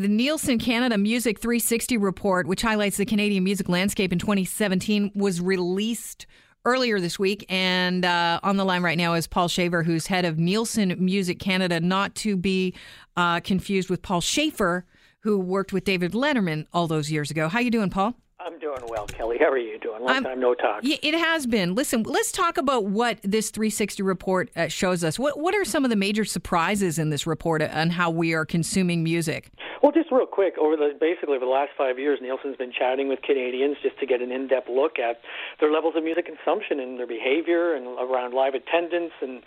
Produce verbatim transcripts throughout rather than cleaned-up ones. The Nielsen Canada Music three sixty report, which highlights the Canadian music landscape in twenty seventeen, was released earlier this week, and uh, on the line right now is Paul Shaver, who's head of Nielsen Music Canada, not to be uh, confused with Paul Shaffer, who worked with David Letterman all those years ago. How you doing, Paul? I'm doing well, Kelly. How are you doing? Long um, time no talk. It has been. Listen, let's talk about what this three sixty report uh, shows us. What What are some of the major surprises in this report on how we are consuming music? Well, just real quick, over the basically over the last five years, Nielsen's been chatting with Canadians just to get an in-depth look at their levels of music consumption and their behavior and around live attendance and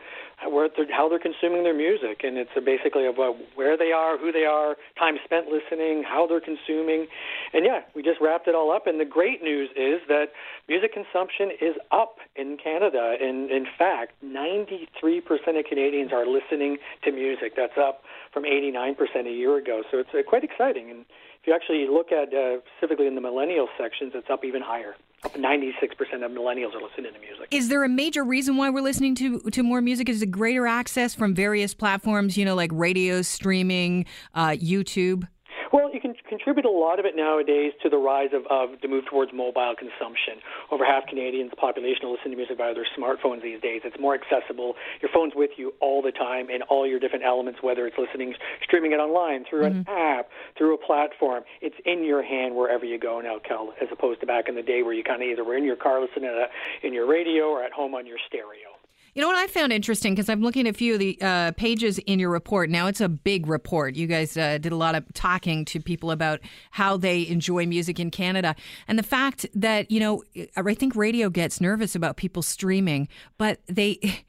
where they're, how they're consuming their music. And it's basically about where they are, who they are, time spent listening, how they're consuming. And, yeah, we just wrapped it all up. And the great news is that music consumption is up in Canada. And, in fact, ninety-three percent of Canadians are listening to music. That's up from eighty-nine percent a year ago. So it's a quite exciting, and if you actually look at uh, specifically in the millennial sections, it's up even higher. Up ninety-six percent of millennials are listening to music. Is there a major reason why we're listening to, to more music? Is it greater access from various platforms, you know, like radio, streaming, uh, YouTube? Well, you can contribute a lot of it nowadays to the rise of, of the move towards mobile consumption. Over half Canadians' population listen to music via their smartphones these days. It's more accessible. Your phone's with you all the time in all your different elements, whether it's listening, streaming it online, through mm-hmm. an app, through a platform. It's in your hand wherever you go now, Kel, as opposed to back in the day where you kind of either were in your car listening to a, in your radio or at home on your stereo. You know what I found interesting, because I'm looking at a few of the uh, pages in your report. Now, it's a big report. You guys uh, did a lot of talking to people about how they enjoy music in Canada. And the fact that, you know, I think radio gets nervous about people streaming, but they...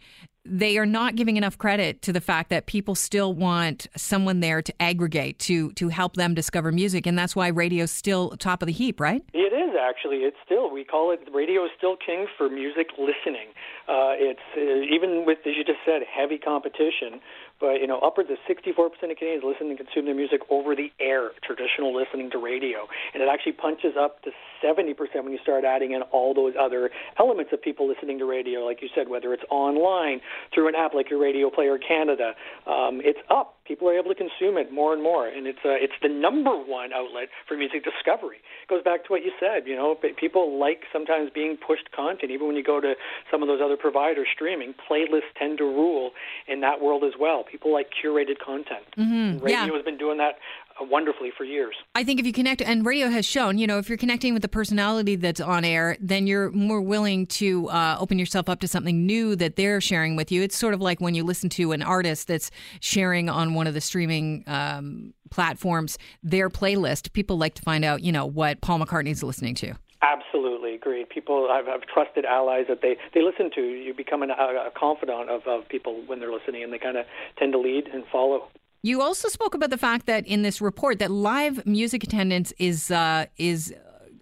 They are not giving enough credit to the fact that people still want someone there to aggregate, to to help them discover music, and that's why radio's still top of the heap, right? It is, actually. It's still, we call it, radio is still king for music listening. Uh, it's uh, even with, as you just said, heavy competition, but, you know, upwards of sixty-four percent of Canadians listen and consume their music over the air, traditional listening to radio, and it actually punches up to seventy percent when you start adding in all those other elements of people listening to radio, like you said, whether it's online, through an app like your Radio Player Canada. Um, it's up. People are able to consume it more and more, and it's uh, it's the number one outlet for music discovery. It goes back to what you said, you know, people like sometimes being pushed content, even when you go to some of those other providers streaming. Playlists tend to rule in that world as well. People like curated content. Mm-hmm. Radio yeah. has been doing that wonderfully for years. I think if you connect, and radio has shown, you know, if you're connecting with the personality that's on air, then you're more willing to uh, open yourself up to something new that they're sharing with you. It's sort of like when you listen to an artist that's sharing on one of the streaming um, platforms their playlist. People like to find out, you know, what Paul McCartney's listening to. Absolutely agreed. People, I've, I've trusted allies that they, they listen to. You become an, a, a confidant of, of people when they're listening, and they kind of tend to lead and follow. You also spoke about the fact that in this report that live music attendance is uh, is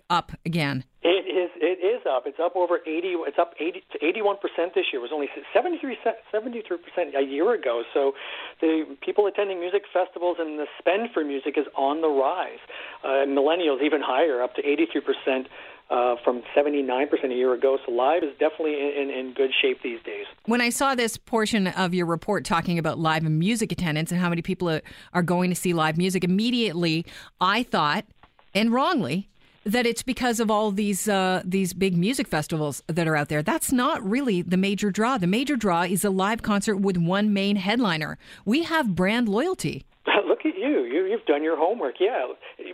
up again. It is. It is up. It's up over eighty. It's up eighty to eighty-one percent this year. It was only seventy-three percent a year ago. So, the people attending music festivals and the spend for music is on the rise. Uh, millennials even higher, up to eighty-three percent. Uh, from seventy-nine percent a year ago. So live is definitely in, in, in good shape these days. When I saw this portion of your report talking about live and music attendance and how many people are, are going to see live music, immediately I thought, and wrongly, that it's because of all these uh, these big music festivals that are out there. That's not really the major draw. The major draw is a live concert with one main headliner. We have brand loyalty. Look at you. you. You've done your homework, yeah.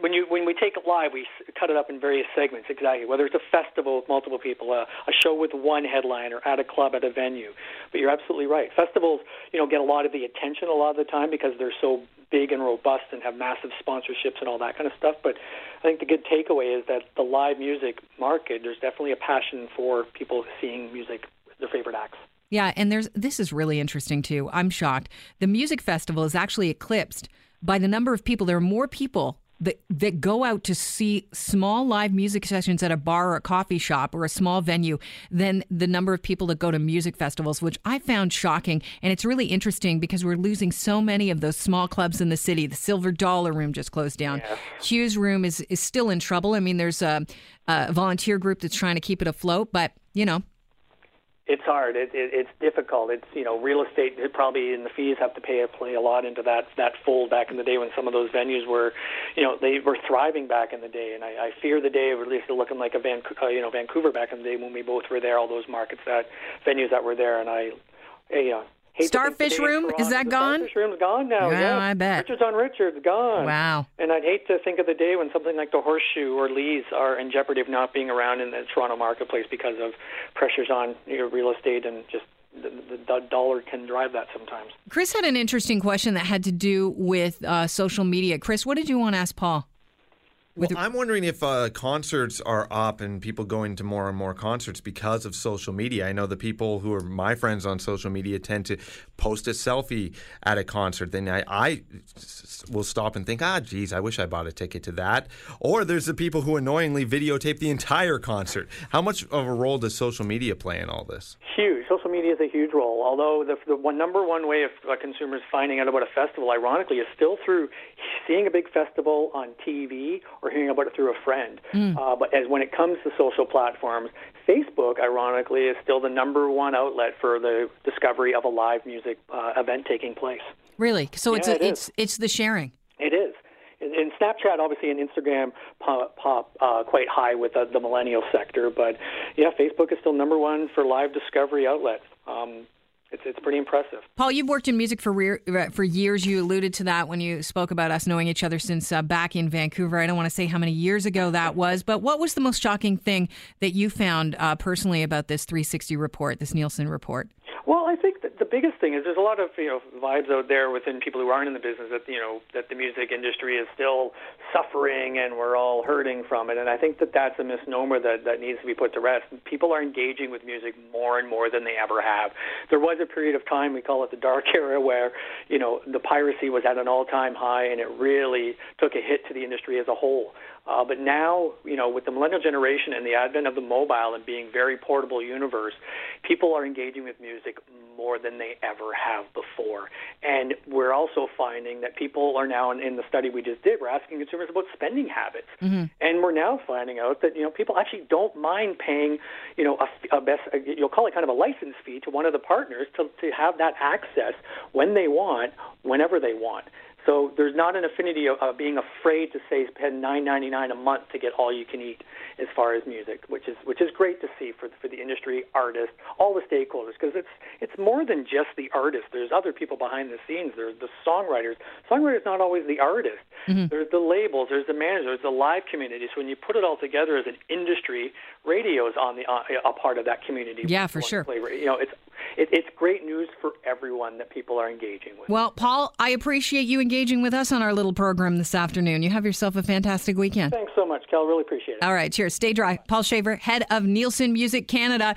When you when we take it live, we cut it up in various segments, exactly, whether it's a festival with multiple people, a, a show with one headliner, at a club, at a venue. But you're absolutely right. Festivals, you know, get a lot of the attention a lot of the time because they're so big and robust and have massive sponsorships and all that kind of stuff. But I think the good takeaway is that the live music market, there's definitely a passion for people seeing music, their favorite acts. Yeah, and there's this is really interesting, too. I'm shocked. The music festival is actually eclipsed by the number of people. There are more people that that go out to see small live music sessions at a bar or a coffee shop or a small venue than the number of people that go to music festivals, which I found shocking. And it's really interesting because we're losing so many of those small clubs in the city. The Silver Dollar Room just closed down. Yeah. Hugh's Room is, is still in trouble. I mean, there's a, a volunteer group that's trying to keep it afloat, but, you know. It's hard. It, it, it's difficult. It's, you know, real estate probably in the fees have to pay play a lot into that that fold back in the day when some of those venues were, you know, they were thriving back in the day. And I, I fear the day of at least looking like a Van, uh, you know, Vancouver back in the day when we both were there, all those markets, that venues that were there. And I, you know, Starfish Room, is that gone? Starfish Room's gone now. Yeah, yeah, I bet. Richards on Richards, gone. Wow. And I'd hate to think of the day when something like the Horseshoe or Lee's are in jeopardy of not being around in the Toronto marketplace because of pressures on, you know, real estate, and just the, the, the dollar can drive that sometimes. Chris had an interesting question that had to do with uh, social media. Chris, what did you want to ask Paul? Well, I'm wondering if uh, concerts are up and people going to more and more concerts because of social media. I know the people who are my friends on social media tend to post a selfie at a concert. Then I, I will stop and think, ah, geez, I wish I bought a ticket to that. Or there's the people who annoyingly videotape the entire concert. How much of a role does social media play in all this? Huge. Social media is a huge role. Although the, the one number one way of uh, consumers finding out about a festival, ironically, is still through seeing a big festival on T V or hearing about it through a friend. Mm. Uh, but as when it comes to social platforms, Facebook, ironically, is still the number one outlet for the discovery of a live music uh, event taking place. Really? So yeah, it's a, it it's it's the sharing. It is. And Snapchat, obviously, and Instagram pop, pop uh, quite high with uh, the millennial sector. But yeah, Facebook is still number one for live discovery outlets. Um, It's it's pretty impressive. Paul, you've worked in music for re- for years. You alluded to that when you spoke about us knowing each other since uh, back in Vancouver. I don't want to say how many years ago that was, but what was the most shocking thing that you found uh, personally about this three sixty report, this Nielsen report? Well, I think that the biggest thing is there's a lot of, you know, vibes out there within people who aren't in the business that, you know, that the music industry is still suffering and we're all hurting from it. And I think that that's a misnomer that, that needs to be put to rest. People are engaging with music more and more than they ever have. There was a period of time, we call it the dark era, where, you know, the piracy was at an all-time high and it really took a hit to the industry as a whole. Uh, but now, you know, with the millennial generation and the advent of the mobile and being very portable universe, people are engaging with music more than they ever have before. And we're also finding that people are now, in, in the study we just did, we're asking consumers about spending habits. Mm-hmm. And we're now finding out that, you know, people actually don't mind paying, you know, a, a best, a, you'll call it kind of a license fee to one of the partners to, to have that access when they want, whenever they want. So there's not an affinity of uh, being afraid to say spend nine ninety-nine a month to get all you can eat as far as music, which is which is great to see for for the industry, artists, all the stakeholders, because it's it's more than just the artist. There's other people behind the scenes. There's the songwriters. Songwriters not always the artist. Mm-hmm. There's the labels. There's the managers. There's the live community. So when you put it all together as an industry, radio is on the uh, a part of that community. Yeah, for sure. You know, it's it, it's great news for everyone that people are engaging with. Well, Paul, I appreciate you engaging. Engaging with us on our little program this afternoon. You have yourself a fantastic weekend. Thanks so much, Kel. Really appreciate it. All right, cheers. Stay dry. Paul Shaver, head of Nielsen Music Canada.